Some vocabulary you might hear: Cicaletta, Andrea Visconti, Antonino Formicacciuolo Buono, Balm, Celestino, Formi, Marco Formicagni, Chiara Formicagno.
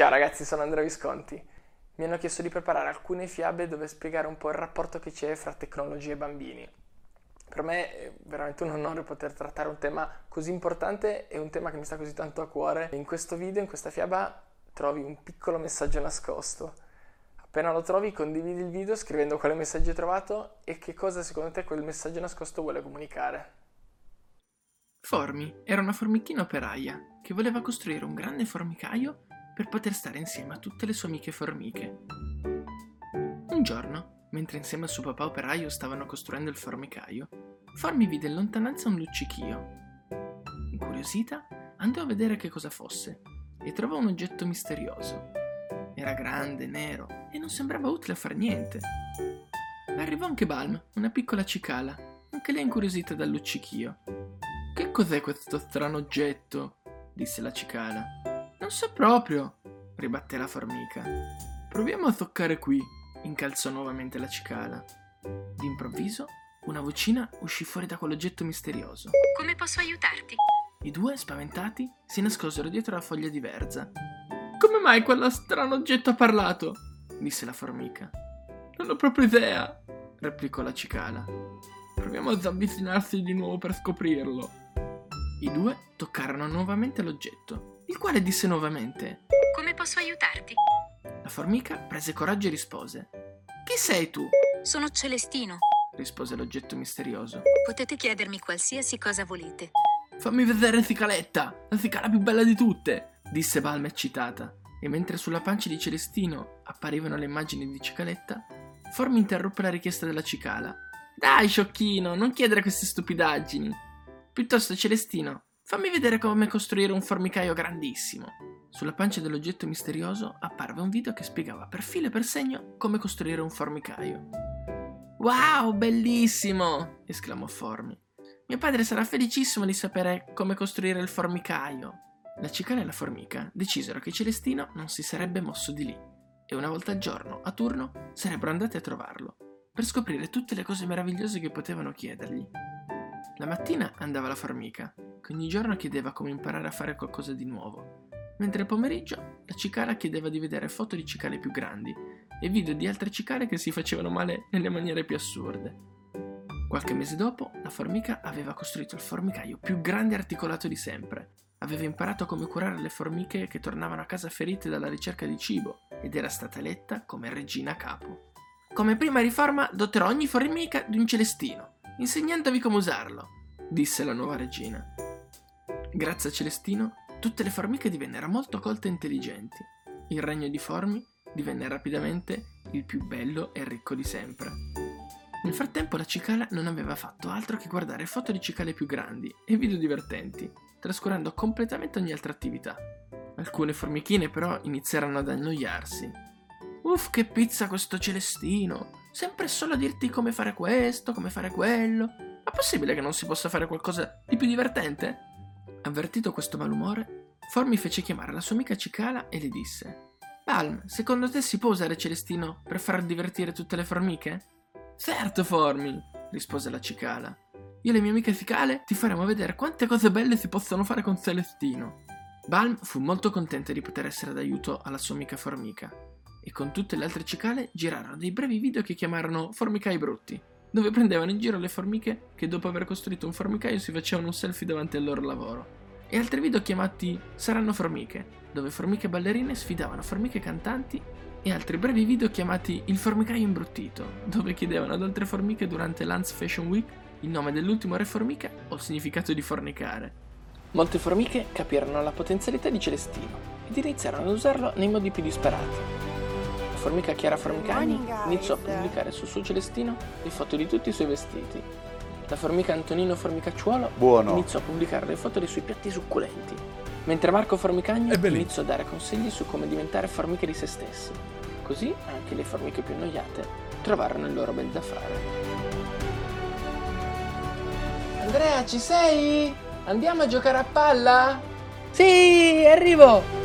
Ciao ragazzi, sono Andrea Visconti. Mi hanno chiesto di preparare alcune fiabe dove spiegare un po' il rapporto che c'è fra tecnologia e bambini. Per me è veramente un onore poter trattare un tema così importante e un tema che mi sta così tanto a cuore. In questo video, in questa fiaba, trovi un piccolo messaggio nascosto. Appena lo trovi, condividi il video scrivendo quale messaggio hai trovato e che cosa secondo te quel messaggio nascosto vuole comunicare. Formi era una formichina operaia che voleva costruire un grande formicaio per poter stare insieme a tutte le sue amiche formiche. Un giorno, mentre insieme al suo papà operaio stavano costruendo il formicaio, Formi vide in lontananza un luccichio. Incuriosita, andò a vedere che cosa fosse e trovò un oggetto misterioso. Era grande, nero e non sembrava utile a far niente. Arrivò anche Balm, una piccola cicala, anche lei incuriosita dal luccichio. «Che cos'è questo strano oggetto?» disse la cicala. «Non so proprio», ribatté la formica. «Proviamo a toccare qui», incalzò nuovamente la cicala. D'improvviso, una vocina uscì fuori da quell'oggetto misterioso. «Come posso aiutarti?» I due, spaventati, si nascosero dietro la foglia di verza. «Come mai quello strano oggetto ha parlato?» disse la formica. «Non ho proprio idea», replicò la cicala. «Proviamo ad avvicinarsi di nuovo per scoprirlo». I due toccarono nuovamente l'oggetto, il quale disse nuovamente: «Come posso aiutarti?» La formica prese coraggio e rispose: «Chi sei tu?» «Sono Celestino», rispose l'oggetto misterioso. «Potete chiedermi qualsiasi cosa volete». «Fammi vedere Cicaletta, la cicala più bella di tutte», disse Balma eccitata. E mentre sulla pancia di Celestino apparivano le immagini di Cicaletta, Formi interruppe la richiesta della cicala. «Dai, sciocchino, non chiedere queste stupidaggini. Piuttosto, Celestino, fammi vedere come costruire un formicaio grandissimo». Sulla pancia dell'oggetto misterioso apparve un video che spiegava per filo e per segno come costruire un formicaio. «Wow, bellissimo!» esclamò Formi. «Mio padre sarà felicissimo di sapere come costruire il formicaio». La cicala e la formica decisero che Celestino non si sarebbe mosso di lì e una volta al giorno, a turno, sarebbero andati a trovarlo per scoprire tutte le cose meravigliose che potevano chiedergli. La mattina andava la formica, che ogni giorno chiedeva come imparare a fare qualcosa di nuovo, mentre al pomeriggio la cicala chiedeva di vedere foto di cicale più grandi e video di altre cicale che si facevano male nelle maniere più assurde. Qualche mese dopo, la formica aveva costruito il formicaio più grande e articolato di sempre. Aveva imparato come curare le formiche che tornavano a casa ferite dalla ricerca di cibo ed era stata eletta come regina capo. «Come prima riforma doterò ogni formica di un celestino, insegnandovi come usarlo», disse la nuova regina. Grazie a Celestino, tutte le formiche divennero molto colte e intelligenti. Il regno di Formi divenne rapidamente il più bello e ricco di sempre. Nel frattempo la cicala non aveva fatto altro che guardare foto di cicale più grandi e video divertenti, trascurando completamente ogni altra attività. Alcune formichine però iniziarono ad annoiarsi. «Uff, che pizza questo Celestino! Sempre solo a dirti come fare questo, come fare quello. Ma possibile che non si possa fare qualcosa di più divertente?» Avvertito questo malumore, Formi fece chiamare la sua amica cicala e le disse: «Palm, secondo te si può usare Celestino per far divertire tutte le formiche?» «Certo, Formi», rispose la cicala. «Io e le mie amiche cicale ti faremo vedere quante cose belle si possono fare con Celestino». Balm fu molto contenta di poter essere d'aiuto alla sua amica formica e con tutte le altre cicale girarono dei brevi video che chiamarono «Formicai brutti», dove prendevano in giro le formiche che dopo aver costruito un formicaio si facevano un selfie davanti al loro lavoro, e altri video chiamati «Saranno formiche», dove formiche ballerine sfidavano formiche cantanti, e altri brevi video chiamati «Il formicaio imbruttito», dove chiedevano ad altre formiche durante l'Anz Fashion Week il nome dell'ultimo re formica o il significato di fornicare. Molte formiche capirono la potenzialità di Celestino ed iniziarono ad usarlo nei modi più disparati. La formica Chiara Formicagno iniziò a pubblicare sul suo Celestino le foto di tutti i suoi vestiti. La formica Antonino Formicacciuolo Buono iniziò a pubblicare le foto dei suoi piatti succulenti, mentre Marco Formicagni iniziò a dare consigli su come diventare formiche di se stessi. Così anche le formiche più annoiate trovarono il loro bel da fare. «Andrea, ci sei? Andiamo a giocare a palla?» «Sì, arrivo!»